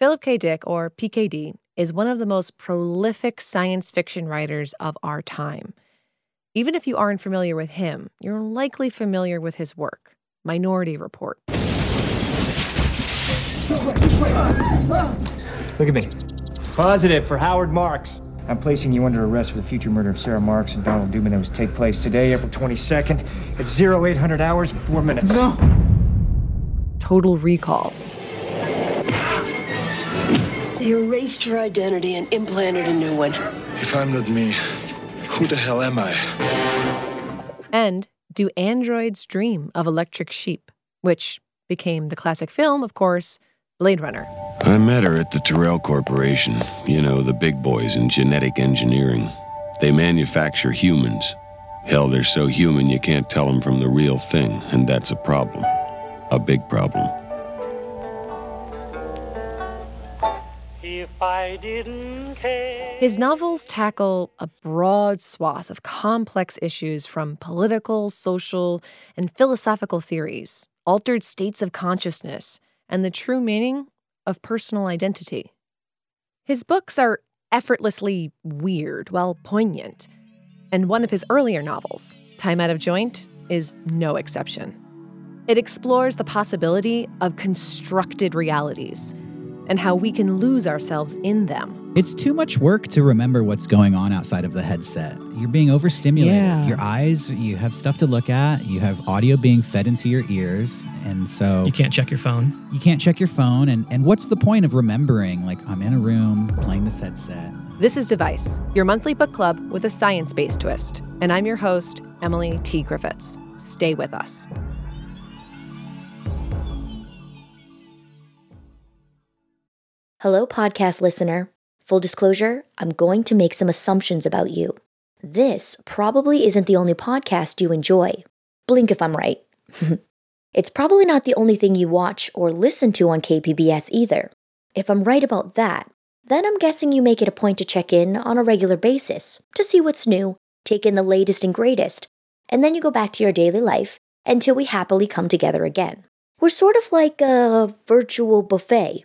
Philip K. Dick, or PKD, is one of the most prolific science fiction writers of our time. Even if you aren't familiar with him, you're likely familiar with his work, Minority Report. Look at me. Positive for Howard Marks. I'm placing you under arrest for the future murder of Sarah Marks and Donald Duman that was take place today, April 22nd, at 0800 hours and 4 minutes. No. Total Recall. They erased your identity and implanted a new one. If I'm not me, who the hell am I? And Do Androids Dream of Electric Sheep, which became the classic film, of course, Blade Runner. I met her at the Tyrell Corporation. You know, the big boys in genetic engineering. They manufacture humans. Hell, they're so human you can't tell them from the real thing, and that's a problem. A big problem. If I didn't care. His novels tackle a broad swath of complex issues from political, social, and philosophical theories, altered states of consciousness, and the true meaning of personal identity. His books are effortlessly weird while poignant, and one of his earlier novels, Time Out of Joint, is no exception. It explores the possibility of constructed realities and how we can lose ourselves in them. It's too much work to remember what's going on outside of the headset. You're being overstimulated. Yeah. Your eyes, you have stuff to look at. You have audio being fed into your ears. And so... you can't check your phone. You can't check your phone. And what's the point of remembering, like, I'm in a room playing this headset? This is Device, your monthly book club with a science-based twist. And I'm your host, Emily T. Griffiths. Stay with us. Hello, podcast listener. Full disclosure, I'm going to make some assumptions about you. This probably isn't the only podcast you enjoy. Blink if I'm right. It's probably not the only thing you watch or listen to on KPBS either. If I'm right about that, then I'm guessing you make it a point to check in on a regular basis to see what's new, take in the latest and greatest, and then you go back to your daily life until we happily come together again. We're sort of like a virtual buffet.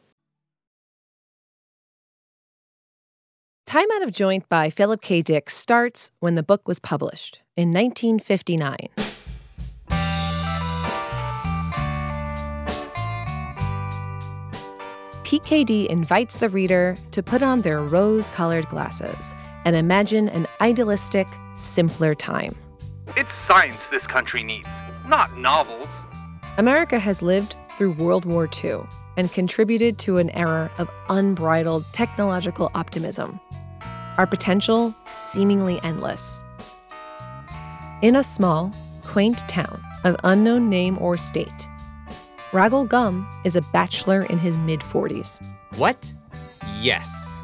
Time Out of Joint by Philip K. Dick starts when the book was published, in 1959. PKD invites the reader to put on their rose-colored glasses and imagine an idealistic, simpler time. It's science this country needs, not novels. America has lived through World War II and contributed to an era of unbridled technological optimism. Our potential seemingly endless. In a small, quaint town of unknown name or state, Raggle Gum is a bachelor in his mid-40s. What? Yes.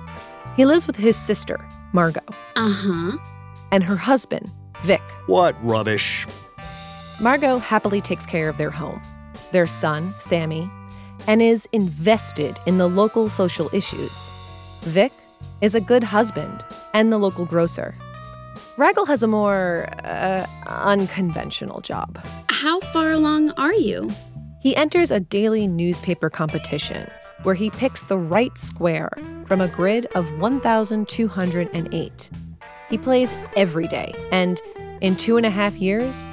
He lives with his sister, Margot. Uh-huh. And her husband, Vic. What rubbish. Margot happily takes care of their home, their son, Sammy, and is invested in the local social issues. Vic is a good husband and the local grocer. Raggle has a more unconventional job. How far along are you? He enters a daily newspaper competition where he picks the right square from a grid of 1,208. He plays every day and, in 2.5 years,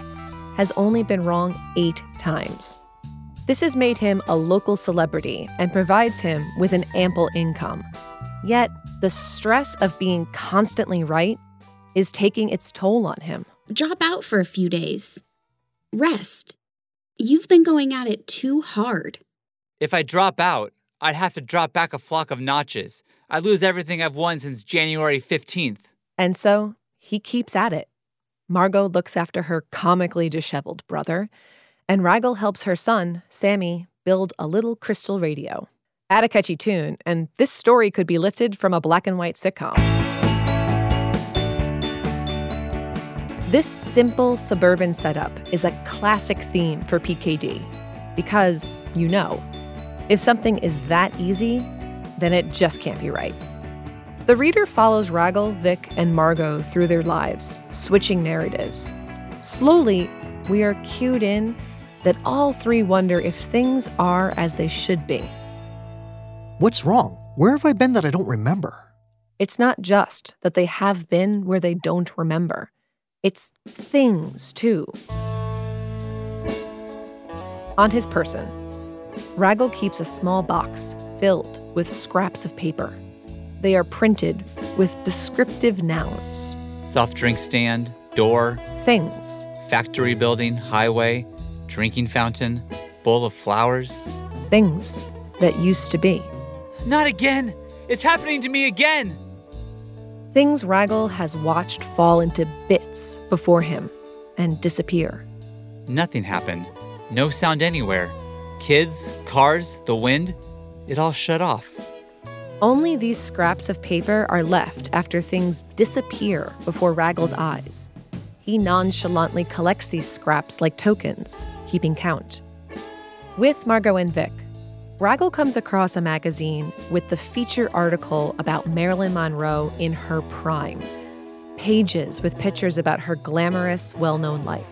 has only been wrong 8 times. This has made him a local celebrity and provides him with an ample income. Yet, the stress of being constantly right is taking its toll on him. Drop out for a few days. Rest. You've been going at it too hard. If I drop out, I'd have to drop back a flock of notches. I'd lose everything I've won since January 15th. And so, he keeps at it. Margot looks after her comically disheveled brother, and Raggle helps her son, Sammy, build a little crystal radio. Add a catchy tune, and this story could be lifted from a black-and-white sitcom. This simple suburban setup is a classic theme for PKD because, you know, if something is that easy, then it just can't be right. The reader follows Raggle, Vic, and Margot through their lives, switching narratives. Slowly, we are cued in that all three wonder if things are as they should be. What's wrong? Where have I been that I don't remember? It's not just that they have been where they don't remember. It's things, too. On his person, Raggle keeps a small box filled with scraps of paper. They are printed with descriptive nouns. Soft drink stand, door. Things. Factory building, highway, drinking fountain, bowl of flowers. Things that used to be. Not again! It's happening to me again! Things Raggle has watched fall into bits before him and disappear. Nothing happened. No sound anywhere. Kids, cars, the wind. It all shut off. Only these scraps of paper are left after things disappear before Raggle's eyes. He nonchalantly collects these scraps like tokens, keeping count. With Margot and Vic, Raggle comes across a magazine with the feature article about Marilyn Monroe in her prime. Pages with pictures about her glamorous, well-known life.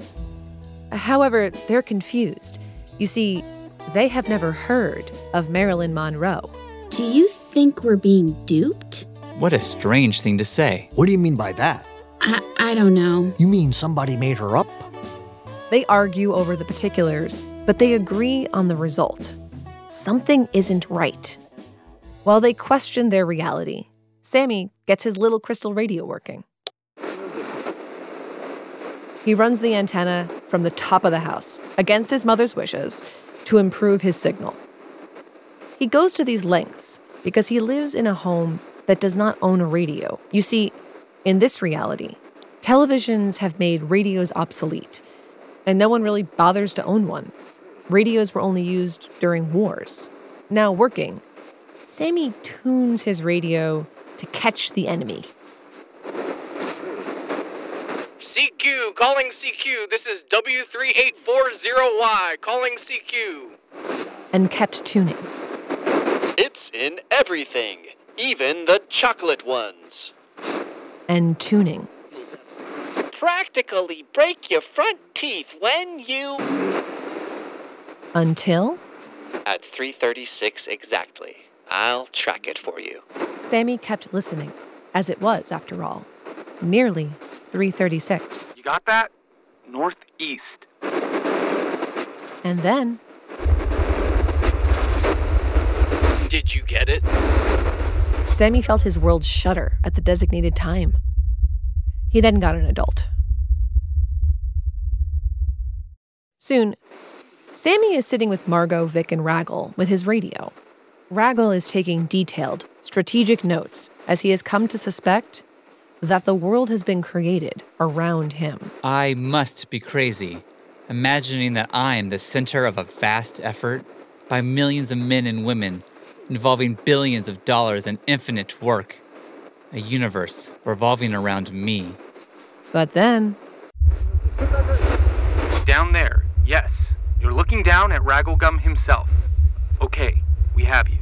However, they're confused. You see, they have never heard of Marilyn Monroe. Do you think we're being duped? What a strange thing to say. What do you mean by that? I don't know. You mean somebody made her up? They argue over the particulars, but they agree on the result. Something isn't right. While they question their reality, Sammy gets his little crystal radio working. He runs the antenna from the top of the house, against his mother's wishes, to improve his signal. He goes to these lengths because he lives in a home that does not own a radio. You see, in this reality, televisions have made radios obsolete, and no one really bothers to own one. Radios were only used during wars. Now working, Sammy tunes his radio to catch the enemy. CQ, calling CQ. This is W3840Y, calling CQ. And kept tuning. It's in everything, even the chocolate ones. And tuning. Practically break your front teeth when you... Until? At 3:36 exactly. I'll track it for you. Sammy kept listening, as it was, after all. Nearly 3:36. You got that? Northeast. And then? Did you get it? Sammy felt his world shudder at the designated time. He then got an adult. Soon, Sammy is sitting with Margot, Vic, and Raggle with his radio. Raggle is taking detailed, strategic notes as he has come to suspect that the world has been created around him. I must be crazy, imagining that I am the center of a vast effort by millions of men and women involving billions of dollars and infinite work. A universe revolving around me. But then... Down there, yes. You're looking down at Raggle Gum himself. Okay, we have you.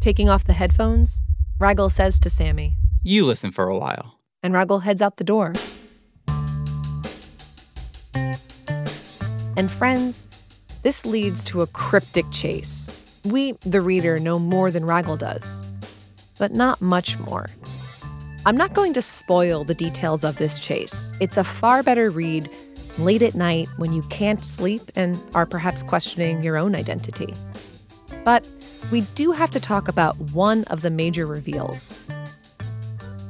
Taking off the headphones, Raggle says to Sammy, "You listen for a while." And Raggle heads out the door. And friends, this leads to a cryptic chase. We, the reader, know more than Raggle does, but not much more. I'm not going to spoil the details of this chase. It's a far better read late at night when you can't sleep and are perhaps questioning your own identity. But we do have to talk about one of the major reveals.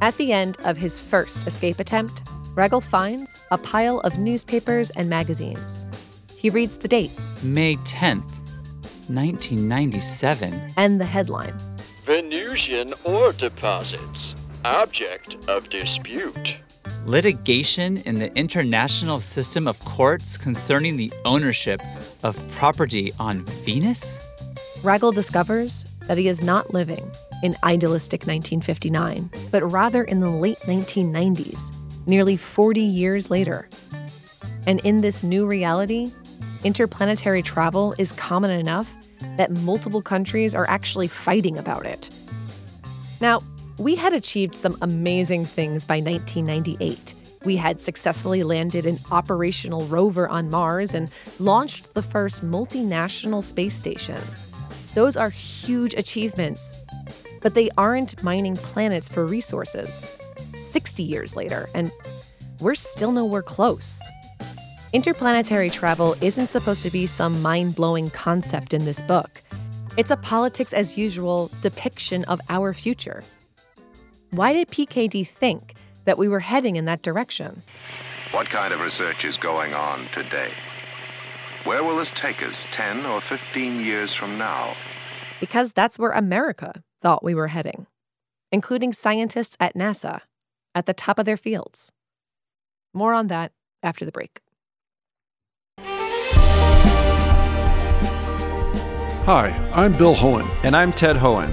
At the end of his first escape attempt, Raggle finds a pile of newspapers and magazines. He reads the date. May 10th, 1997. And the headline. Venusian ore deposits. Object of dispute. Litigation in the international system of courts concerning the ownership of property on Venus? Raggle discovers that he is not living in idealistic 1959, but rather in the late 1990s, nearly 40 years later. And in this new reality, interplanetary travel is common enough that multiple countries are actually fighting about it. Now, we had achieved some amazing things by 1998. We had successfully landed an operational rover on Mars and launched the first multinational space station. Those are huge achievements, but they aren't mining planets for resources. 60 years later, and we're still nowhere close. Interplanetary travel isn't supposed to be some mind-blowing concept in this book. It's a politics-as-usual depiction of our future. Why did PKD think that we were heading in that direction? What kind of research is going on today? Where will this take us 10 or 15 years from now? Because that's where America thought we were heading, including scientists at NASA, at the top of their fields. More on that after the break. Hi, I'm Bill Hohen. And I'm Ted Hohen.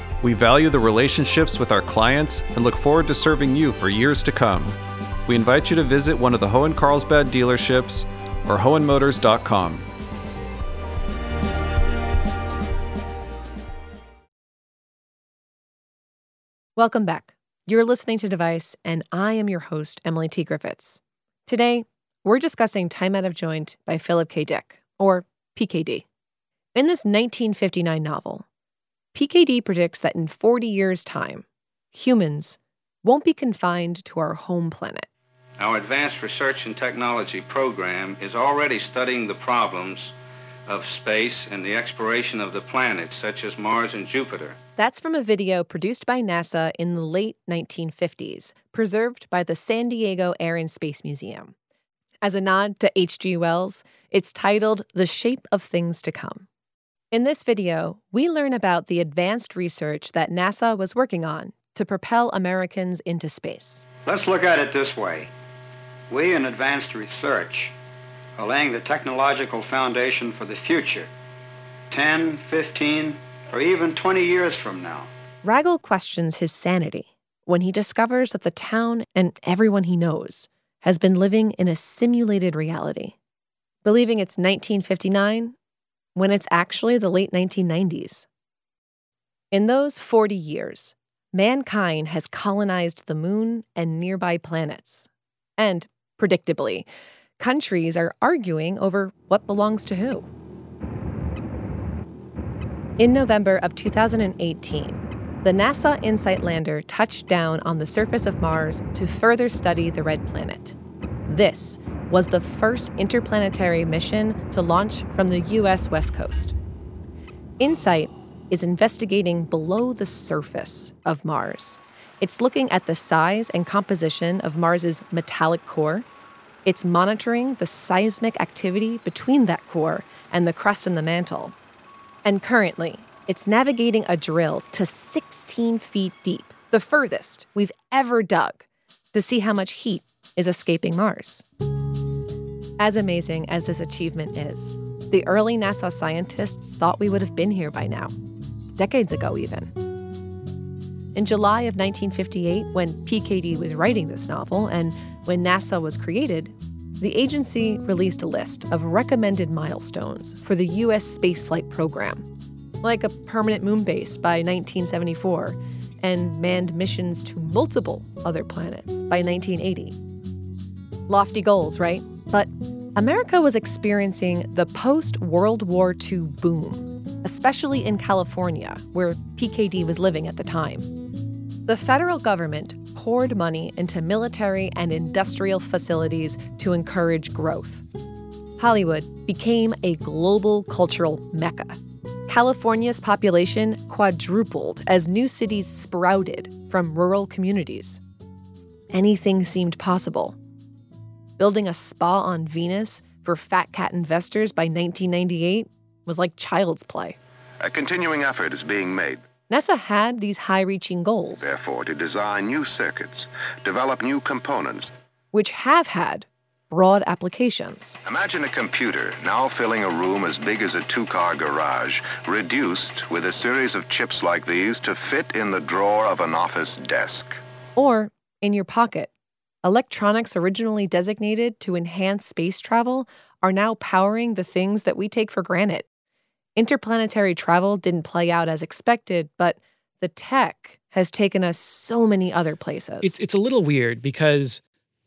We value the relationships with our clients and look forward to serving you for years to come. We invite you to visit one of the Hohen Carlsbad dealerships or hohenmotors.com. Welcome back. You're listening to Device, and I am your host, Emily T. Griffiths. Today, we're discussing Time Out of Joint by Philip K. Dick, or PKD. In this 1959 novel, PKD predicts that in 40 years' time, humans won't be confined to our home planet. Our Advanced Research and Technology program is already studying the problems of space and the exploration of the planets, such as Mars and Jupiter. That's from a video produced by NASA in the late 1950s, preserved by the San Diego Air and Space Museum. As a nod to H.G. Wells, it's titled The Shape of Things to Come. In this video, we learn about the advanced research that NASA was working on to propel Americans into space. Let's look at it this way. We in advanced research are laying the technological foundation for the future, 10, 15, or even 20 years from now. Raggle questions his sanity when he discovers that the town and everyone he knows has been living in a simulated reality, believing it's 1959 when it's actually the late 1990s. In those 40 years, mankind has colonized the moon and nearby planets. And, predictably, countries are arguing over what belongs to who. In November of 2018, the NASA InSight lander touched down on the surface of Mars to further study the red planet. This was the first interplanetary mission to launch from the U.S. West Coast. InSight is investigating below the surface of Mars. It's looking at the size and composition of Mars's metallic core. It's monitoring the seismic activity between that core and the crust and the mantle. And currently, it's navigating a drill to 16 feet deep, the furthest we've ever dug, to see how much heat is escaping Mars. As amazing as this achievement is, the early NASA scientists thought we would have been here by now, decades ago even. In July of 1958, when PKD was writing this novel and when NASA was created, the agency released a list of recommended milestones for the U.S. spaceflight program, like a permanent moon base by 1974 and manned missions to multiple other planets by 1980. Lofty goals, right? But America was experiencing the post-World War II boom, especially in California, where PKD was living at the time. The federal government poured money into military and industrial facilities to encourage growth. Hollywood became a global cultural mecca. California's population quadrupled as new cities sprouted from rural communities. Anything seemed possible. Building a spa on Venus for fat cat investors by 1998 was like child's play. A continuing effort is being made. NASA had these high-reaching goals. Therefore, to design new circuits, develop new components. Which have had broad applications. Imagine a computer now filling a room as big as a two-car garage, reduced with a series of chips like these to fit in the drawer of an office desk. Or in your pocket. Electronics originally designated to enhance space travel are now powering the things that we take for granted. Interplanetary travel didn't play out as expected, but the tech has taken us so many other places. It's a little weird because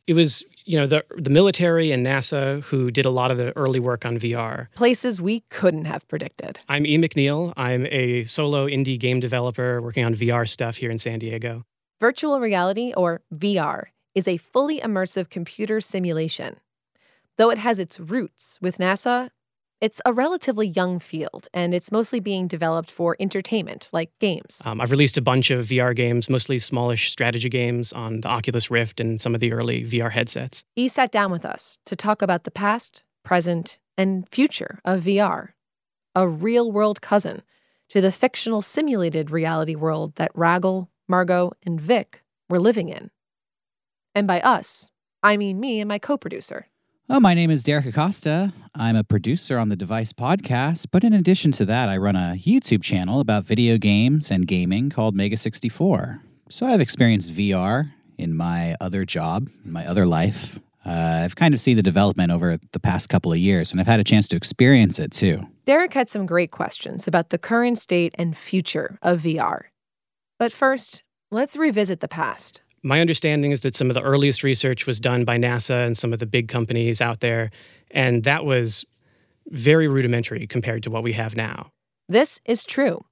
it was, the military and NASA who did a lot of the early work on VR. Places we couldn't have predicted. I'm E. McNeil. I'm a solo indie game developer working on VR stuff here in San Diego. Virtual reality, or VR, is a fully immersive computer simulation. Though it has its roots with NASA, it's a relatively young field, and it's mostly being developed for entertainment, like games. I've released a bunch of VR games, mostly smallish strategy games on the Oculus Rift and some of the early VR headsets. He sat down with us to talk about the past, present, and future of VR, a real-world cousin to the fictional simulated reality world that Raggle, Margot, and Vic were living in. And by us, I mean me and my co-producer. Well, my name is Derek Acosta. I'm a producer on the Device podcast, but in addition to that, I run a YouTube channel about video games and gaming called Mega64. So I've experienced VR in my other job, in my other life. I've kind of seen the development over the past couple of years, and I've had a chance to experience it too. Derek had some great questions about the current state and future of VR. But first, let's revisit the past. My understanding is that some of the earliest research was done by NASA and some of the big companies out there, and that was very rudimentary compared to what we have now. This is true.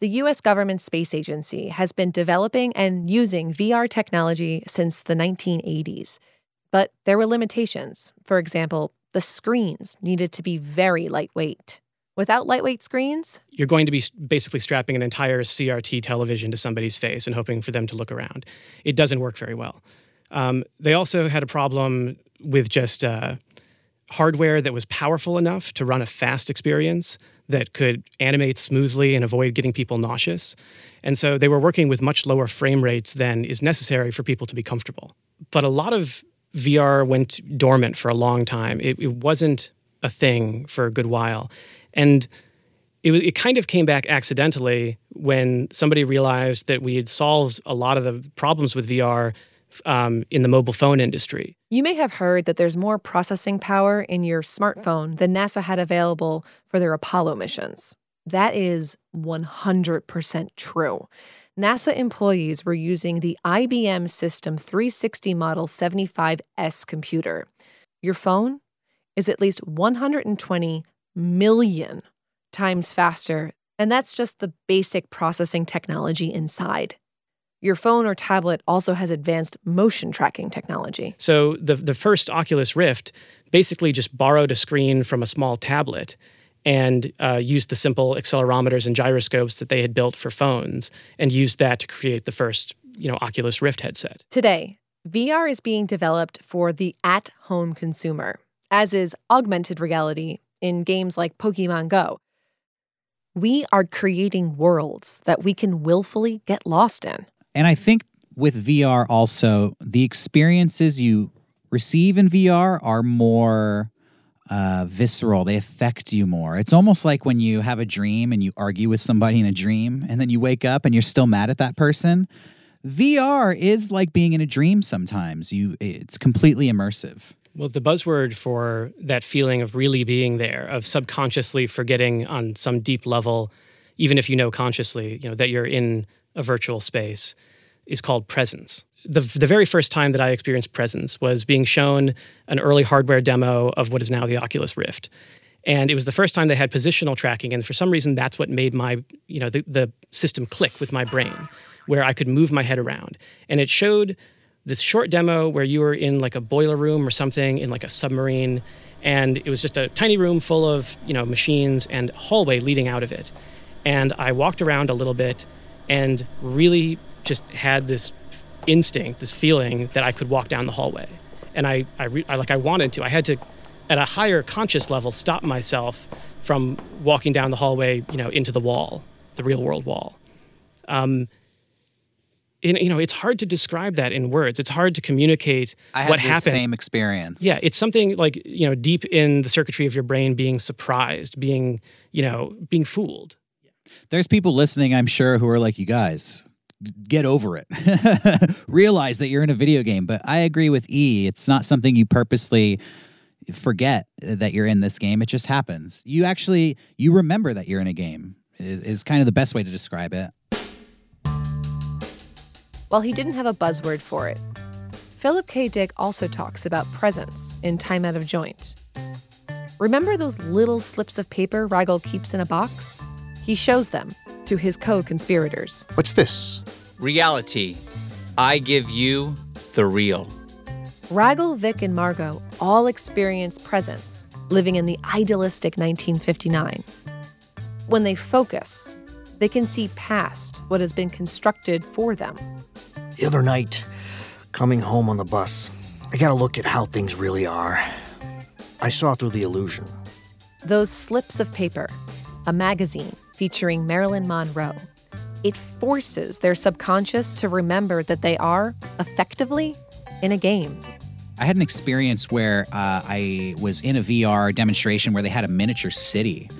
The U.S. government space agency has been developing and using VR technology since the 1980s. But there were limitations. For example, the screens needed to be very lightweight. Without lightweight screens, you're going to be basically strapping an entire CRT television to somebody's face and hoping for them to look around. It doesn't work very well. They also had a problem with just hardware that was powerful enough to run a fast experience that could animate smoothly and avoid getting people nauseous. And so they were working with much lower frame rates than is necessary for people to be comfortable. But a lot of VR went dormant for a long time. It wasn't a thing for a good while. And it kind of came back accidentally when somebody realized that we had solved a lot of the problems with VR in the mobile phone industry. You may have heard that there's more processing power in your smartphone than NASA had available for their Apollo missions. That is 100% true. NASA employees were using the IBM System 360 Model 75S computer. Your phone is at least 120 million times faster, and that's just the basic processing technology inside. Your phone or tablet also has advanced motion tracking technology. So the first Oculus Rift basically just borrowed a screen from a small tablet and used the simple accelerometers and gyroscopes that they had built for phones and used that to create the first, Oculus Rift headset. Today, VR is being developed for the at-home consumer, as is augmented reality in games like Pokemon Go. We are creating worlds that we can willfully get lost in. And I think with VR also, the experiences you receive in VR are more visceral. They affect you more. It's almost like when you have a dream and you argue with somebody in a dream, and then you wake up and you're still mad at that person. VR is like being in a dream sometimes. It's completely immersive. Well, the buzzword for that feeling of really being there, of subconsciously forgetting on some deep level, even if you know consciously, that you're in a virtual space, is called presence. The very first time that I experienced presence was being shown an early hardware demo of what is now the Oculus Rift. And it was the first time they had positional tracking, and for some reason that's what made my, the system click with my brain, where I could move my head around. And it showed this short demo where you were in like a boiler room or something in like a submarine, and it was just a tiny room full of, machines and a hallway leading out of it. And I walked around a little bit and really just had this instinct, this feeling that I could walk down the hallway. And I wanted to. I had to, at a higher conscious level, stop myself from walking down the hallway, into the wall, the real world wall. It's hard to describe that in words. It's hard to communicate what happened. I had the same experience. Yeah, it's something like, deep in the circuitry of your brain being surprised, being fooled. There's people listening, I'm sure, who are like, you guys, get over it. Realize that you're in a video game. But I agree with E. It's not something you purposely forget that you're in this game. It just happens. You actually, remember that you're in a game is kind of the best way to describe it. While he didn't have a buzzword for it, Philip K. Dick also talks about presence in Time Out of Joint. Remember those little slips of paper Raggle keeps in a box? He shows them to his co-conspirators. What's this? Reality. I give you the real. Raggle, Vic, and Margot all experience presence, living in the idealistic 1959. When they focus, they can see past what has been constructed for them. The other night, coming home on the bus, I got to look at how things really are. I saw through the illusion. Those slips of paper, a magazine featuring Marilyn Monroe, it forces their subconscious to remember that they are, effectively, in a game. I had an experience where I was in a VR demonstration where they had a miniature city.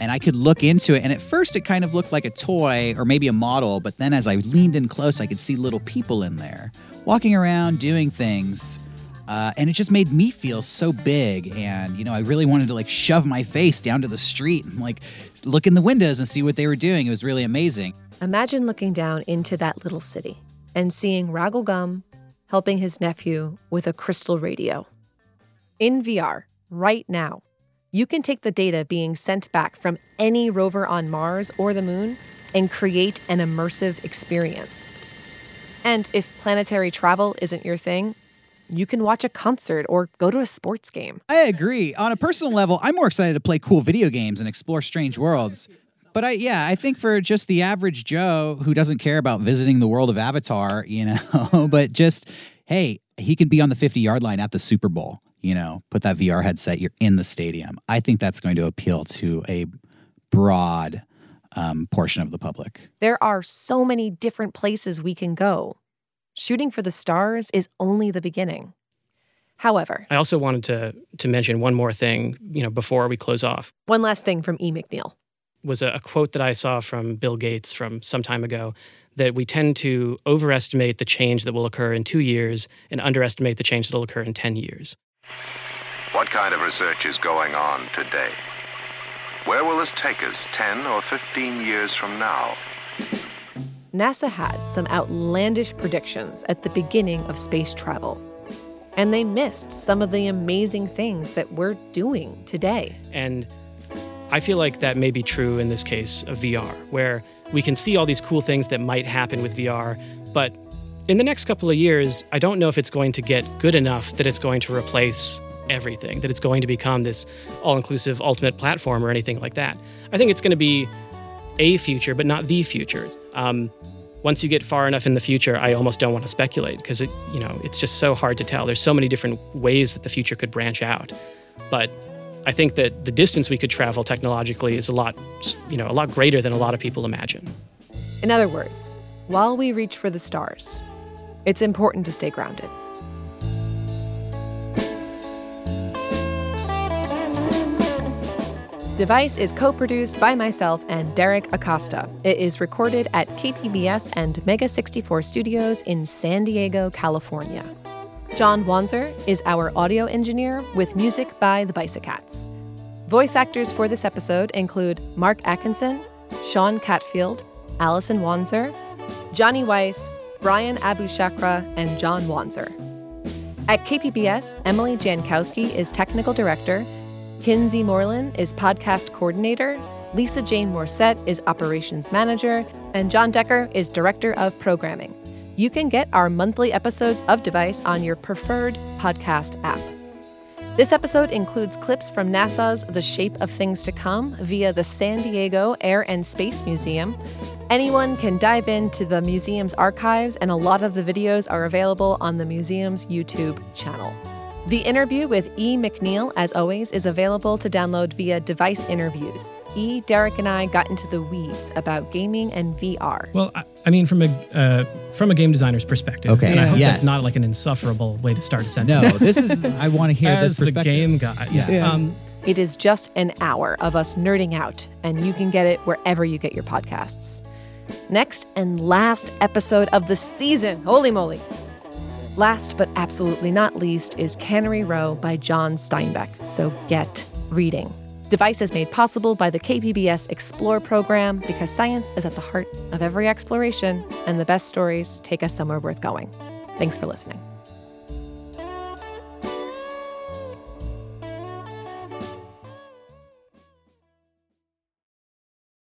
And I could look into it, and at first it kind of looked like a toy or maybe a model, but then as I leaned in close, I could see little people in there, walking around, doing things, and it just made me feel so big, and, I really wanted to, shove my face down to the street and, look in the windows and see what they were doing. It was really amazing. Imagine looking down into that little city and seeing Raggle Gum helping his nephew with a crystal radio. In VR, right now, you can take the data being sent back from any rover on Mars or the moon and create an immersive experience. And if planetary travel isn't your thing, you can watch a concert or go to a sports game. I agree. On a personal level, I'm more excited to play cool video games and explore strange worlds. But I think for just the average Joe who doesn't care about visiting the world of Avatar, but just, hey, he can be on the 50-yard line at the Super Bowl. Put that VR headset, you're in the stadium. I think that's going to appeal to a broad portion of the public. There are so many different places we can go. Shooting for the stars is only the beginning. However, I also wanted to mention one more thing, before we close off. One last thing from E. McNeil. Was a quote that I saw from Bill Gates from some time ago that we tend to overestimate the change that will occur in 2 years and underestimate the change that will occur in 10 years. What kind of research is going on today? Where will this take us 10 or 15 years from now? NASA had some outlandish predictions at the beginning of space travel. And they missed some of the amazing things that we're doing today. And I feel like that may be true in this case of VR, where we can see all these cool things that might happen with VR, but in the next couple of years, I don't know if it's going to get good enough that it's going to replace everything, that it's going to become this all-inclusive ultimate platform or anything like that. I think it's going to be a future, but not the future. Once you get far enough in the future, I almost don't want to speculate because it's just so hard to tell. There's so many different ways that the future could branch out. But I think that the distance we could travel technologically is a lot greater than a lot of people imagine. In other words, while we reach for the stars, it's important to stay grounded. Device is co-produced by myself and Derek Acosta. It is recorded at KPBS and Mega64 Studios in San Diego, California. John Wanzer is our audio engineer with music by the Bicycats. Voice actors for this episode include Mark Atkinson, Sean Catfield, Allison Wanzer, Johnny Weiss, Brian Abushakra, and John Wanzer. At KPBS, Emily Jankowski is technical director, Kinsey Moreland is podcast coordinator, Lisa Jane Morset is operations manager, and John Decker is director of programming. You can get our monthly episodes of Device on your preferred podcast app. This episode includes clips from NASA's The Shape of Things to Come via the San Diego Air and Space Museum. Anyone can dive into the museum's archives, and a lot of the videos are available on the museum's YouTube channel. The interview with E. McNeil, as always, is available to download via Device Interviews. E., Derek, and I got into the weeds about gaming and VR. Well, I mean, from a game designer's perspective. Okay. And I hope that's not like an insufferable way to start a sentence. No, this is, I want to hear this perspective. As the game guy. Yeah. It is just an hour of us nerding out, and you can get it wherever you get your podcasts. Next and last episode of the season. Holy moly. Last but absolutely not least is Cannery Row by John Steinbeck, so get reading. Device is made possible by the KPBS Explore program, because science is at the heart of every exploration, and the best stories take us somewhere worth going. Thanks for listening.